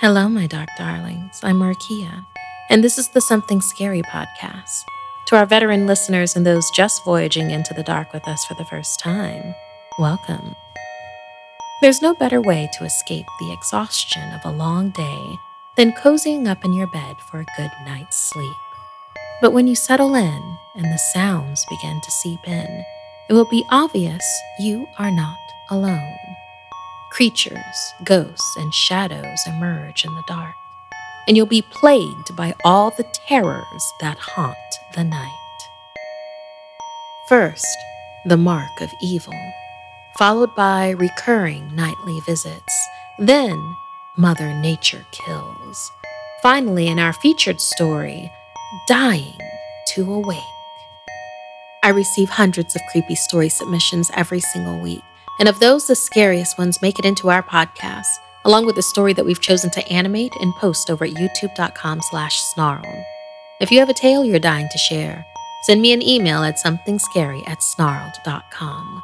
Hello, my dark darlings. I'm Markeia, and this is the Something Scary podcast. To our veteran listeners and those just voyaging into the dark with us for the first time, welcome. There's no better way to escape the exhaustion of a long day than cozying up in your bed for a good night's sleep. But when you settle in and the sounds begin to seep in, it will be obvious you are not alone. Creatures, ghosts, and shadows emerge in the dark, and you'll be plagued by all the terrors that haunt the night. First, the mark of evil, followed by recurring nightly visits, then Mother Nature kills. Finally, in our featured story, dying to awake. I receive hundreds of creepy story submissions every single week. And of those, the scariest ones make it into our podcast, along with the story that we've chosen to animate and post over at youtube.com/snarl. If you have a tale you're dying to share, send me an email at somethingscary@snarled.com.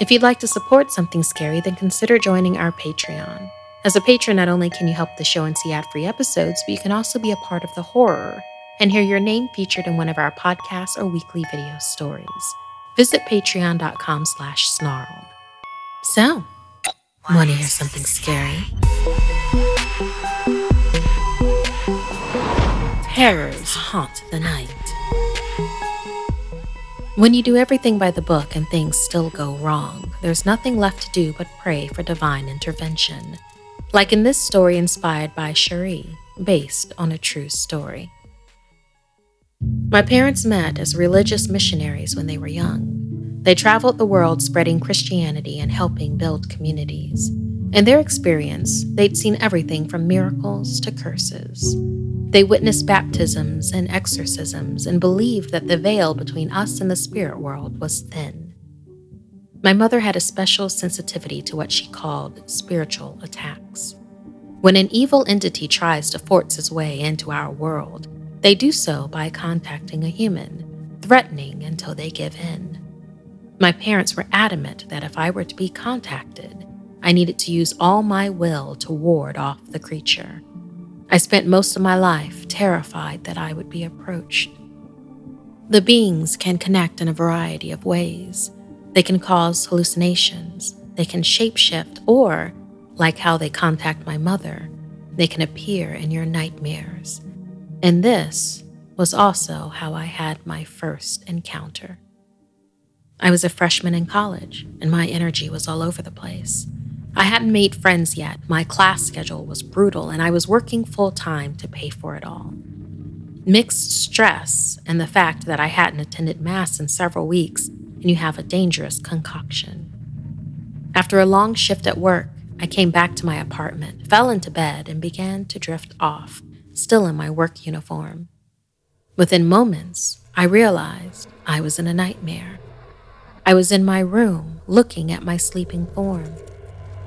If you'd like to support Something Scary, then consider joining our Patreon. As a patron, not only can you help the show and see ad-free episodes, but you can also be a part of the horror and hear your name featured in one of our podcasts or weekly video stories. Visit patreon.com/snarl. So, want to hear something scary? Terrors haunt the night. When you do everything by the book and things still go wrong, there's nothing left to do but pray for divine intervention. Like in this story inspired by Cherie, based on a true story. My parents met as religious missionaries when they were young. They traveled the world spreading Christianity and helping build communities. In their experience, they'd seen everything from miracles to curses. They witnessed baptisms and exorcisms and believed that the veil between us and the spirit world was thin. My mother had a special sensitivity to what she called spiritual attacks. When an evil entity tries to force its way into our world, they do so by contacting a human, threatening until they give in. My parents were adamant that if I were to be contacted, I needed to use all my will to ward off the creature. I spent most of my life terrified that I would be approached. The beings can connect in a variety of ways. They can cause hallucinations, they can shapeshift, or, like how they contact my mother, they can appear in your nightmares. And this was also how I had my first encounter. I was a freshman in college, and my energy was all over the place. I hadn't made friends yet, my class schedule was brutal, and I was working full-time to pay for it all. Mixed stress and the fact that I hadn't attended mass in several weeks, and you have a dangerous concoction. After a long shift at work, I came back to my apartment, fell into bed, and began to drift off, still in my work uniform. Within moments, I realized I was in a nightmare. I was in my room, looking at my sleeping form.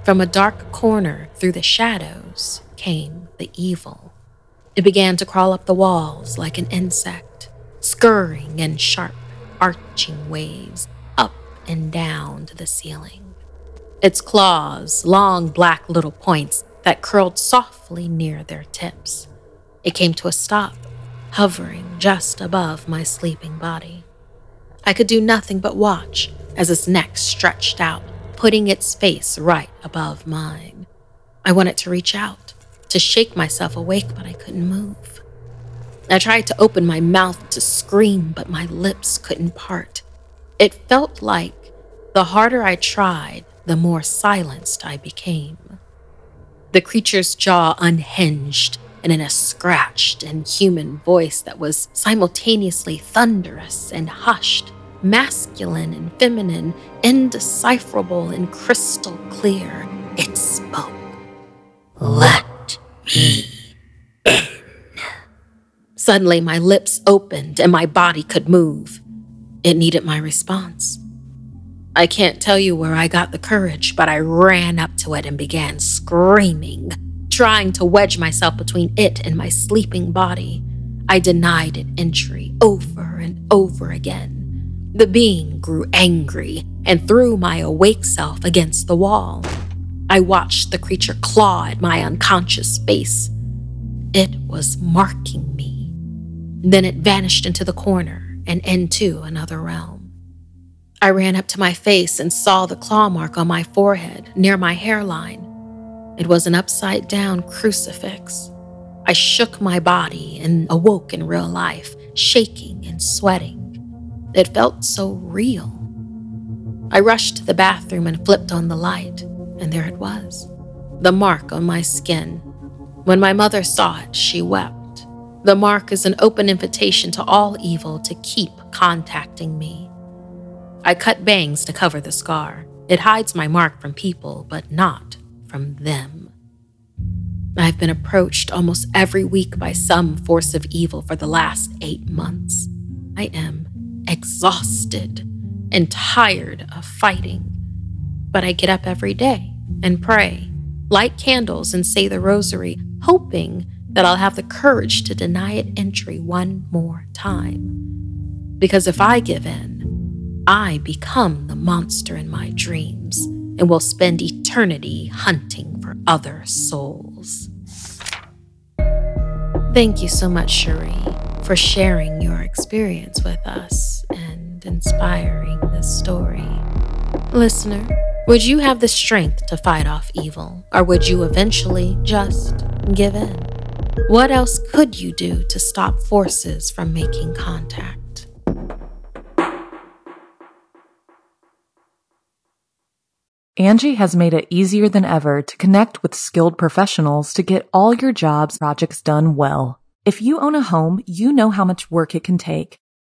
From a dark corner through the shadows came the evil. It began to crawl up the walls like an insect, scurrying in sharp, arching waves up and down to the ceiling. Its claws, long black little points that curled softly near their tips. It came to a stop, hovering just above my sleeping body. I could do nothing but watch as its neck stretched out, putting its face right above mine. I wanted to reach out, to shake myself awake, but I couldn't move. I tried to open my mouth to scream, but my lips couldn't part. It felt like the harder I tried, the more silenced I became. The creature's jaw unhinged, and in a scratched and human voice that was simultaneously thunderous and hushed, masculine and feminine, indecipherable and crystal clear, it spoke. "Let me in." Suddenly, my lips opened and my body could move. It needed my response. I can't tell you where I got the courage, but I ran up to it and began screaming, trying to wedge myself between it and my sleeping body. I denied it entry over and over again. The being grew angry and threw my awake self against the wall. I watched the creature claw at my unconscious face. It was marking me. Then it vanished into the corner and into another realm. I ran up to my face and saw the claw mark on my forehead, near my hairline. It was an upside-down crucifix. I shook my body and awoke in real life, shaking and sweating. It felt so real. I rushed to the bathroom and flipped on the light, and there it was, the mark on my skin. When my mother saw it, she wept. The mark is an open invitation to all evil to keep contacting me. I cut bangs to cover the scar. It hides my mark from people, but not from them. I've been approached almost every week by some force of evil for the last 8 months. I am exhausted and tired of fighting. But I get up every day and pray, light candles, and say the rosary, hoping that I'll have the courage to deny it entry one more time. Because if I give in, I become the monster in my dreams and will spend eternity hunting for other souls. Thank you so much, Cherie, for sharing your experience with us and inspiring this story. Listener, would you have the strength to fight off evil, or would you eventually just give in? What else could you do to stop forces from making contact? Angie has made it easier than ever to connect with skilled professionals to get all your jobs projects done well. If you own a home, you know how much work it can take,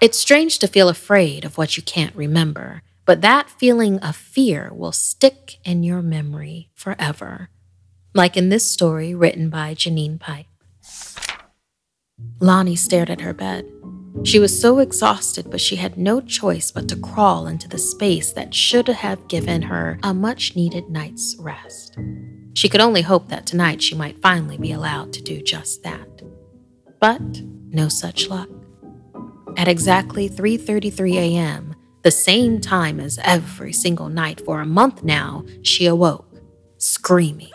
It's strange to feel afraid of what you can't remember, but that feeling of fear will stick in your memory forever. Like in this story written by Janine Pipe. Lonnie stared at her bed. She was so exhausted, but she had no choice but to crawl into the space that should have given her a much-needed night's rest. She could only hope that tonight she might finally be allowed to do just that. But no such luck. At exactly 3:33 a.m., the same time as every single night for a month now, she awoke, screaming.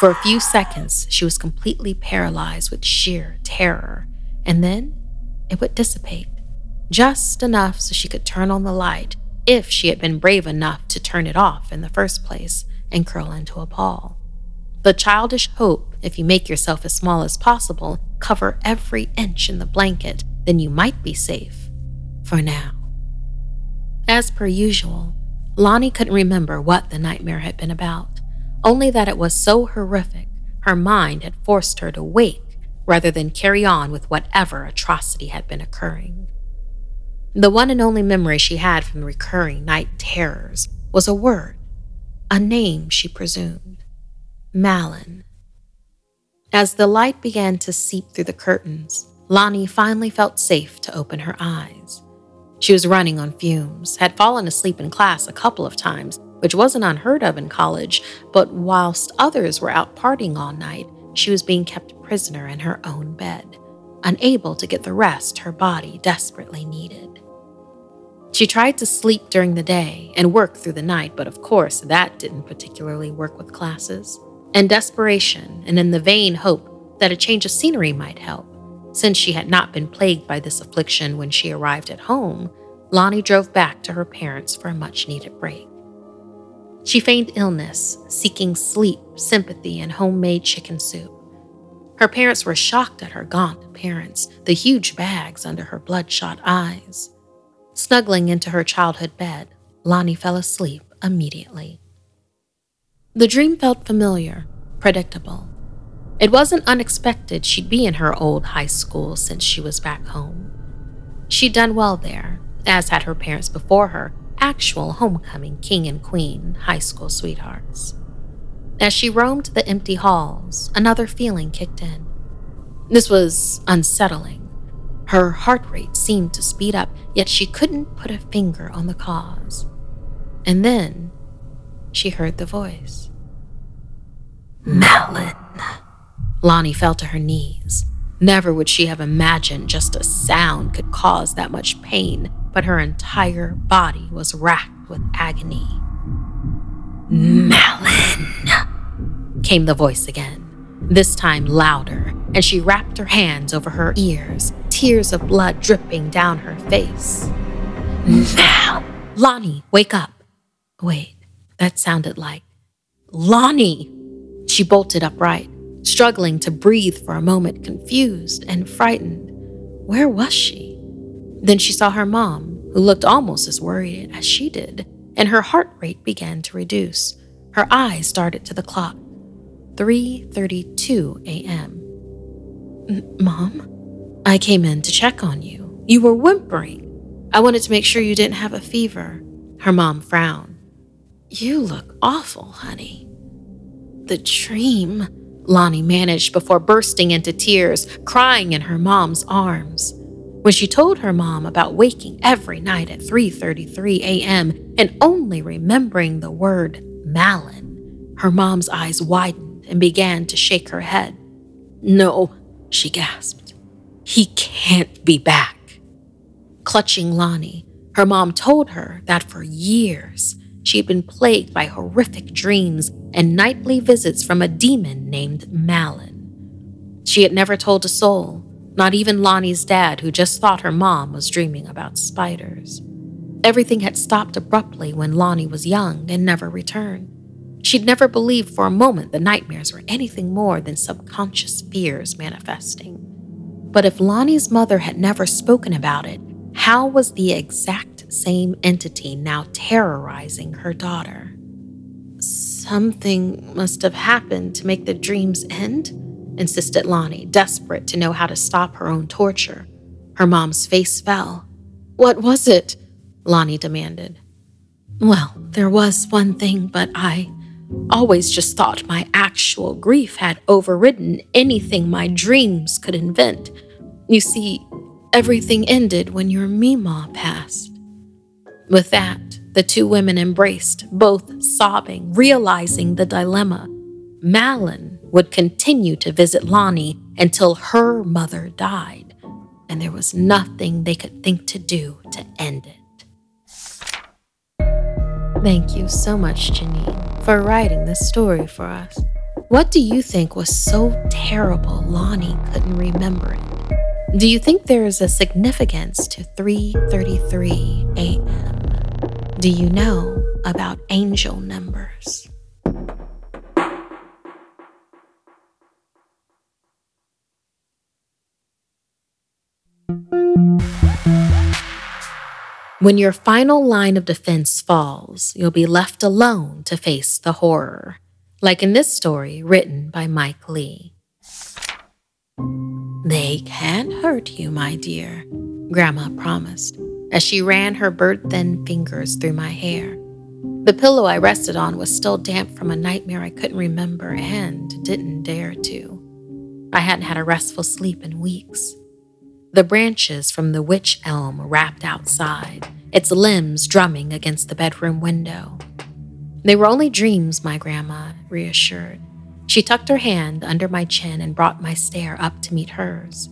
For a few seconds, she was completely paralyzed with sheer terror and then it would dissipate, just enough so she could turn on the light if she had been brave enough to turn it off in the first place and curl into a ball. The childish hope, if you make yourself as small as possible, cover every inch in the blanket, then you might be safe, for now. As per usual, Lonnie couldn't remember what the nightmare had been about, only that it was so horrific her mind had forced her to wake rather than carry on with whatever atrocity had been occurring. The one and only memory she had from the recurring night terrors was a word, a name she presumed, Malin. As the light began to seep through the curtains, Lonnie finally felt safe to open her eyes. She was running on fumes, had fallen asleep in class a couple of times, which wasn't unheard of in college, but whilst others were out partying all night, she was being kept prisoner in her own bed, unable to get the rest her body desperately needed. She tried to sleep during the day and work through the night, but of course that didn't particularly work with classes. In desperation and in the vain hope that a change of scenery might help, since she had not been plagued by this affliction when she arrived at home, Lonnie drove back to her parents for a much-needed break. She feigned illness, seeking sleep, sympathy, and homemade chicken soup. Her parents were shocked at her gaunt appearance, the huge bags under her bloodshot eyes. Snuggling into her childhood bed, Lonnie fell asleep immediately. The dream felt familiar, predictable. It wasn't unexpected she'd be in her old high school since she was back home. She'd done well there, as had her parents before her, actual homecoming king and queen high school sweethearts. As she roamed the empty halls, another feeling kicked in. This was unsettling. Her heart rate seemed to speed up, yet she couldn't put a finger on the cause. And then she heard the voice. Malin. Lonnie fell to her knees. Never would she have imagined just a sound could cause that much pain, but her entire body was racked with agony. Malin, came the voice again, this time louder, and she wrapped her hands over her ears, tears of blood dripping down her face. Now, Lonnie, wake up. Wait, that sounded like Lonnie. She bolted upright, struggling to breathe for a moment, confused and frightened. Where was she? Then she saw her mom, who looked almost as worried as she did, and her heart rate began to reduce. Her eyes darted to the clock. 3:32 a.m. Mom, I came in to check on you. You were whimpering. I wanted to make sure you didn't have a fever. Her mom frowned. You look awful, honey. The dream, Lonnie managed before bursting into tears, crying in her mom's arms. When she told her mom about waking every night at 3:33 a.m. and only remembering the word Malin, her mom's eyes widened and began to shake her head. No, she gasped. He can't be back. Clutching Lonnie, her mom told her that for years she had been plagued by horrific dreams and nightly visits from a demon named Malin. She had never told a soul, not even Lonnie's dad, who just thought her mom was dreaming about spiders. Everything had stopped abruptly when Lonnie was young and never returned. She'd never believed for a moment the nightmares were anything more than subconscious fears manifesting. But if Lonnie's mother had never spoken about it, how was the exact same entity now terrorizing her daughter? Something must have happened to make the dreams end, insisted Lonnie, desperate to know how to stop her own torture. Her mom's face fell. What was it? Lonnie demanded. Well, there was one thing, but I always just thought my actual grief had overridden anything my dreams could invent. You see, everything ended when your Meemaw passed. With that, the two women embraced, both sobbing, realizing the dilemma. Malin would continue to visit Lonnie until her mother died, and there was nothing they could think to do to end it. Thank you so much, Janine, for writing this story for us. What do you think was so terrible Lonnie couldn't remember it? Do you think there is a significance to 3:33 a.m.? Do you know about angel numbers? When your final line of defense falls, you'll be left alone to face the horror, like in this story written by Mike Lee. They can't hurt you, my dear, Grandma promised, as she ran her bird-thin fingers through my hair. The pillow I rested on was still damp from a nightmare I couldn't remember and didn't dare to. I hadn't had a restful sleep in weeks. The branches from the witch elm wrapped outside, its limbs drumming against the bedroom window. They were only dreams, my grandma reassured. She tucked her hand under my chin and brought my stare up to meet hers.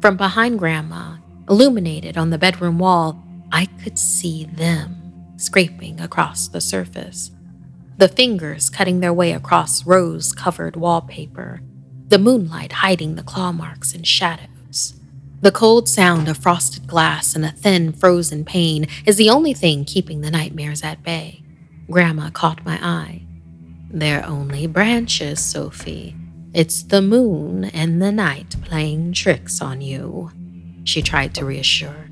From behind grandma, illuminated on the bedroom wall, I could see them scraping across the surface. The fingers cutting their way across rose-covered wallpaper, the moonlight hiding the claw marks and shadows. The cold sound of frosted glass and a thin, frozen pain is the only thing keeping the nightmares at bay. Grandma caught my eye. They're only branches, Sophie. It's the moon and the night playing tricks on you, she tried to reassure.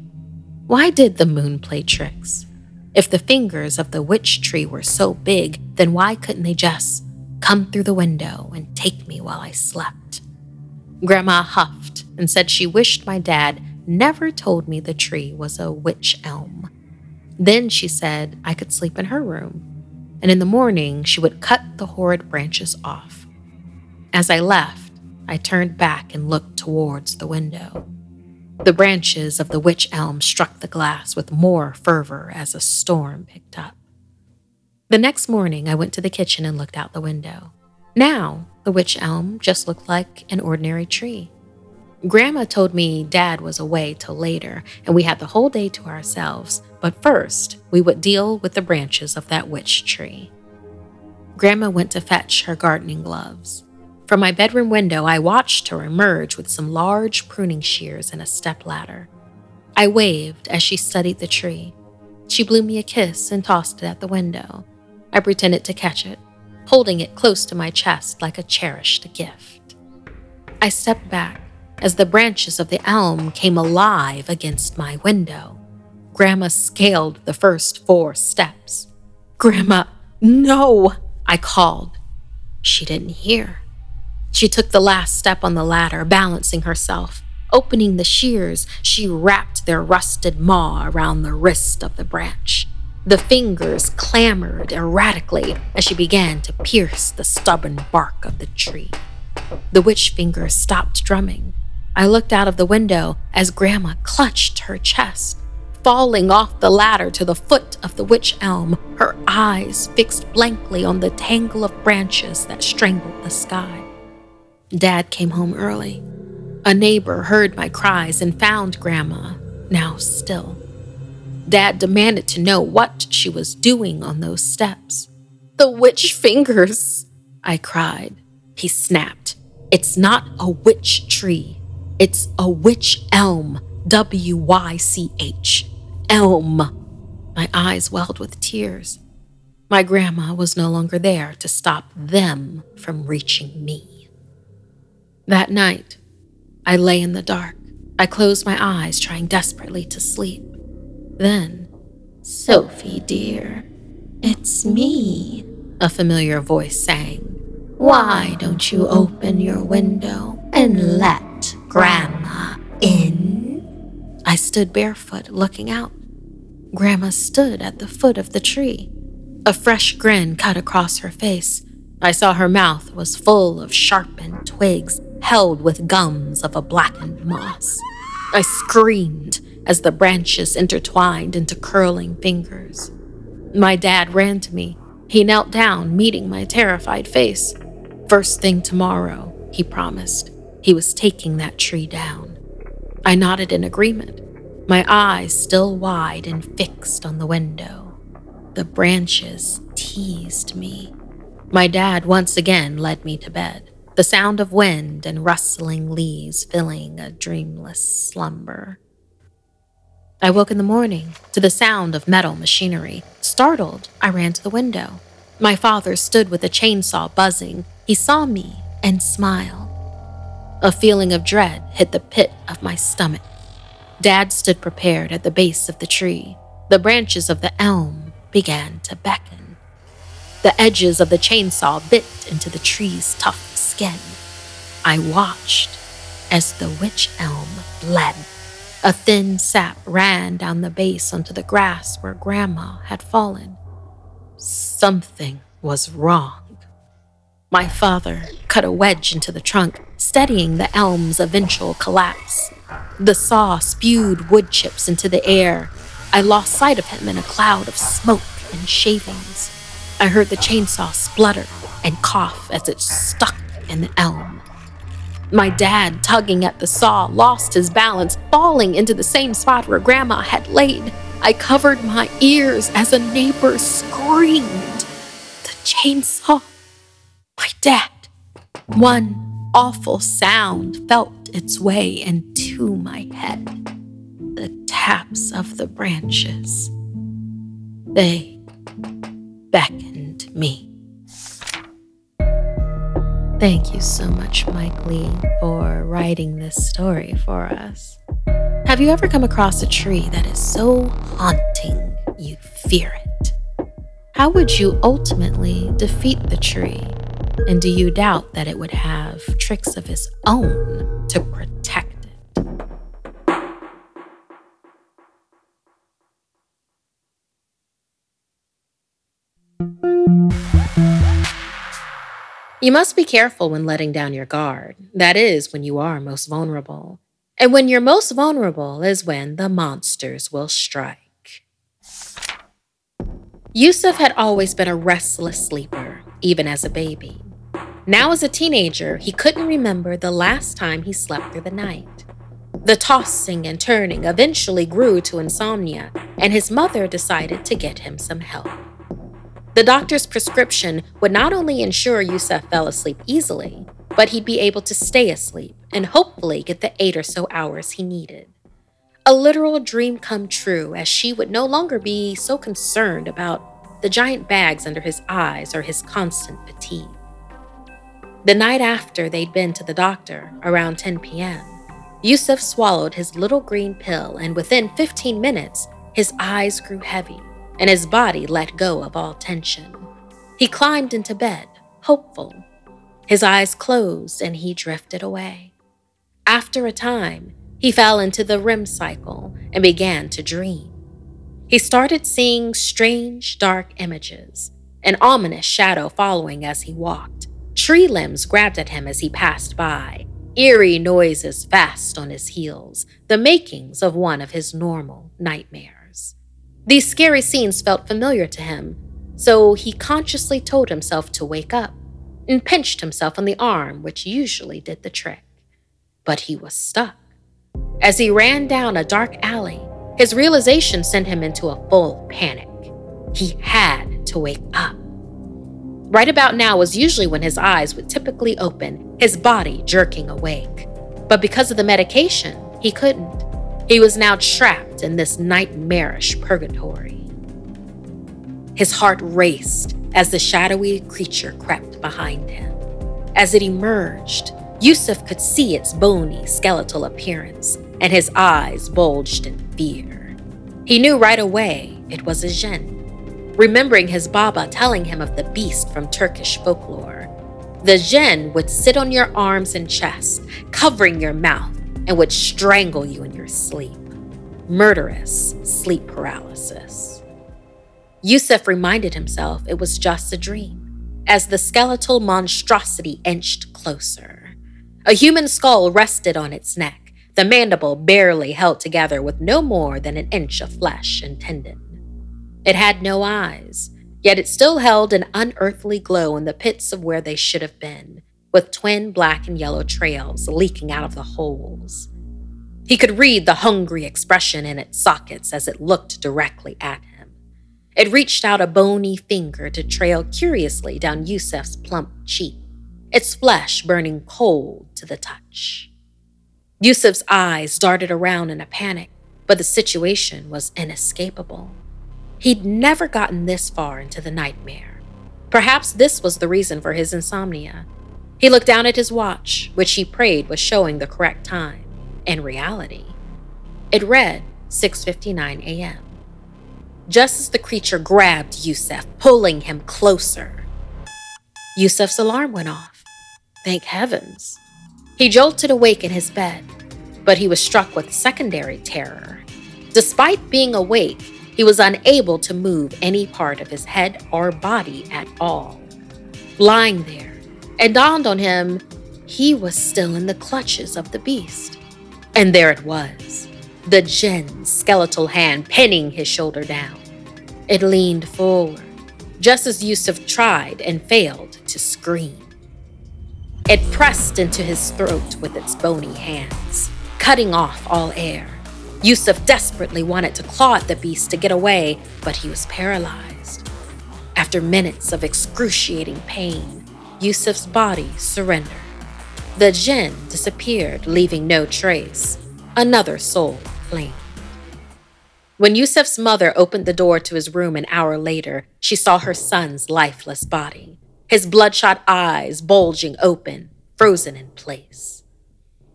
Why did the moon play tricks? If the fingers of the witch tree were so big, then why couldn't they just come through the window and take me while I slept? Grandma huffed and said she wished my dad never told me the tree was a witch elm. Then she said I could sleep in her room, and in the morning she would cut the horrid branches off. As I left, I turned back and looked towards the window. The branches of the witch elm struck the glass with more fervor as a storm picked up. The next morning, I went to the kitchen and looked out the window. Now, the witch elm just looked like an ordinary tree. Grandma told me Dad was away till later, and we had the whole day to ourselves, but first, we would deal with the branches of that witch tree. Grandma went to fetch her gardening gloves. From my bedroom window, I watched her emerge with some large pruning shears and a stepladder. I waved as she studied the tree. She blew me a kiss and tossed it at the window. I pretended to catch it, holding it close to my chest like a cherished gift. I stepped back as the branches of the elm came alive against my window. Grandma scaled the first 4 steps. "Grandma, no!" I called. She didn't hear. She took the last step on the ladder, balancing herself. Opening the shears, she wrapped their rusted maw around the wrist of the branch. The fingers clamored erratically as she began to pierce the stubborn bark of the tree. The witch finger stopped drumming. I looked out of the window as Grandma clutched her chest, falling off the ladder to the foot of the witch elm, her eyes fixed blankly on the tangle of branches that strangled the sky. Dad came home early. A neighbor heard my cries and found Grandma, now still. Dad demanded to know what she was doing on those steps. "The witch fingers," I cried. He snapped. "It's not a witch tree. It's a witch elm, W-Y-C-H, elm." My eyes welled with tears. My grandma was no longer there to stop them from reaching me. That night, I lay in the dark. I closed my eyes, trying desperately to sleep. Then, "Sophie, dear, it's me," a familiar voice sang. "Why don't you open your window and let Grandma in?" I stood barefoot, looking out. Grandma stood at the foot of the tree. A fresh grin cut across her face. I saw her mouth was full of sharpened twigs held with gums of a blackened moss. I screamed as the branches intertwined into curling fingers. My dad ran to me. He knelt down, meeting my terrified face. "First thing tomorrow," he promised. He was taking that tree down. I nodded in agreement, my eyes still wide and fixed on the window. The branches teased me. My dad once again led me to bed, the sound of wind and rustling leaves filling a dreamless slumber. I woke in the morning to the sound of metal machinery. Startled, I ran to the window. My father stood with a chainsaw buzzing. He saw me and smiled. A feeling of dread hit the pit of my stomach. Dad stood prepared at the base of the tree. The branches of the elm began to beckon. The edges of the chainsaw bit into the tree's tough skin. I watched as the witch elm bled. A thin sap ran down the base onto the grass where Grandma had fallen. Something was wrong. My father cut a wedge into the trunk, steadying the elm's eventual collapse. The saw spewed wood chips into the air. I lost sight of him in a cloud of smoke and shavings. I heard the chainsaw splutter and cough as it stuck in the elm. My dad, tugging at the saw, lost his balance, falling into the same spot where Grandma had laid. I covered my ears as a neighbor screamed. The chainsaw. My dad. One awful sound felt its way into my head. The taps of the branches. They beckoned me. Thank you so much, Mike Lee, for writing this story for us. Have you ever come across a tree that is so haunting you fear it? How would you ultimately defeat the tree? And do you doubt that it would have tricks of its own to protect it? You must be careful when letting down your guard. That is, when you are most vulnerable. And when you're most vulnerable is when the monsters will strike. Yusuf had always been a restless sleeper, even as a baby. Now as a teenager, he couldn't remember the last time he slept through the night. The tossing and turning eventually grew to insomnia, and his mother decided to get him some help. The doctor's prescription would not only ensure Yusuf fell asleep easily, but he'd be able to stay asleep and hopefully get the 8 or so hours he needed. A literal dream come true, as she would no longer be so concerned about the giant bags under his eyes or his constant fatigue. The night after they'd been to the doctor, around 10 p.m., Yusuf swallowed his little green pill, and within 15 minutes, his eyes grew heavy, and his body let go of all tension. He climbed into bed, hopeful. His eyes closed and he drifted away. After a time, he fell into the REM cycle and began to dream. He started seeing strange, dark images, an ominous shadow following as he walked. Tree limbs grabbed at him as he passed by, eerie noises fast on his heels, the makings of one of his normal nightmares. These scary scenes felt familiar to him, so he consciously told himself to wake up and pinched himself on the arm, which usually did the trick. But he was stuck. As he ran down a dark alley, his realization sent him into a full panic. He had to wake up. Right about now was usually when his eyes would typically open, his body jerking awake. But because of the medication, he couldn't. He was now trapped in this nightmarish purgatory. His heart raced as the shadowy creature crept behind him. As it emerged, Yusuf could see its bony, skeletal appearance, and his eyes bulged in fear. He knew right away it was a djinn, remembering his baba telling him of the beast from Turkish folklore. The djinn would sit on your arms and chest, covering your mouth, and would strangle you in your sleep. Murderous sleep paralysis. Yusuf reminded himself it was just a dream, as the skeletal monstrosity inched closer. A human skull rested on its neck, the mandible barely held together with no more than an inch of flesh and tendon. It had no eyes, yet it still held an unearthly glow in the pits of where they should have been, with twin black and yellow trails leaking out of the holes. He could read the hungry expression in its sockets as it looked directly at him. It reached out a bony finger to trail curiously down Yusuf's plump cheek, its flesh burning cold to the touch. Yusuf's eyes darted around in a panic, but the situation was inescapable. He'd never gotten this far into the nightmare. Perhaps this was the reason for his insomnia. He looked down at his watch, which he prayed was showing the correct time. In reality, it read 6:59 a.m. Just as the creature grabbed Yusuf, pulling him closer, Yusuf's alarm went off. Thank heavens. He jolted awake in his bed, but he was struck with secondary terror. Despite being awake, he was unable to move any part of his head or body at all. Lying there, it dawned on him he was still in the clutches of the beast. And there it was, the djinn's skeletal hand pinning his shoulder down. It leaned forward, just as Yusuf tried and failed to scream. It pressed into his throat with its bony hands, cutting off all air. Yusuf desperately wanted to claw at the beast to get away, but he was paralyzed. After minutes of excruciating pain, Yusuf's body surrendered. The djinn disappeared, leaving no trace. Another soul claimed. When Yusuf's mother opened the door to his room an hour later, she saw her son's lifeless body, his bloodshot eyes bulging open, frozen in place.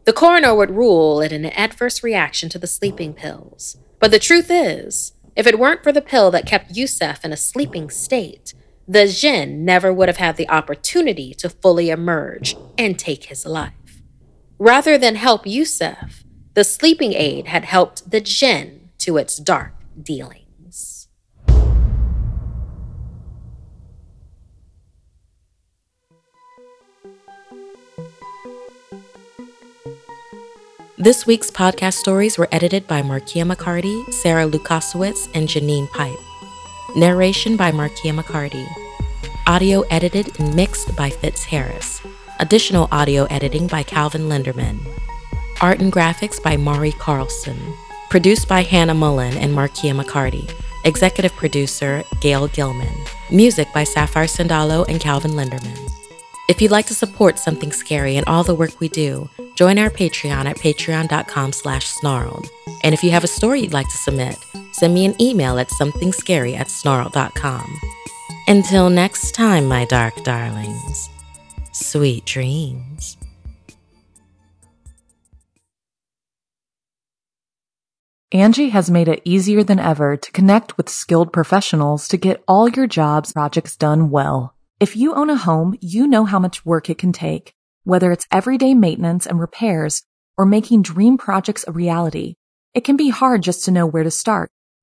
The coroner would rule it an adverse reaction to the sleeping pills. But the truth is, if it weren't for the pill that kept Yusuf in a sleeping state, the djinn never would have had the opportunity to fully emerge and take his life. Rather than help Yusuf, the sleeping aid had helped the djinn to its dark dealings. This week's podcast stories were edited by Markeia McCarty, Sarah Lukasiewicz, and Janine Pipe. Narration by Markeia McCarty. Audio edited and mixed by Fitz Harris. Additional audio editing by Calvin Linderman. Art and graphics by Mari Carlson. Produced by Hannah Mullen and Markeia McCarty. Executive producer, Gail Gilman. Music by Sapphire Sandalo and Calvin Linderman. If you'd like to support Something Scary and all the work we do, join our Patreon at patreon.com/snarled. And if you have a story you'd like to submit, send me an email at somethingscary@snarled.com. Until next time, my dark darlings, sweet dreams. Angie has made it easier than ever to connect with skilled professionals to get all your jobs projects done well. If you own a home, you know how much work it can take, whether it's everyday maintenance and repairs or making dream projects a reality. It can be hard just to know where to start,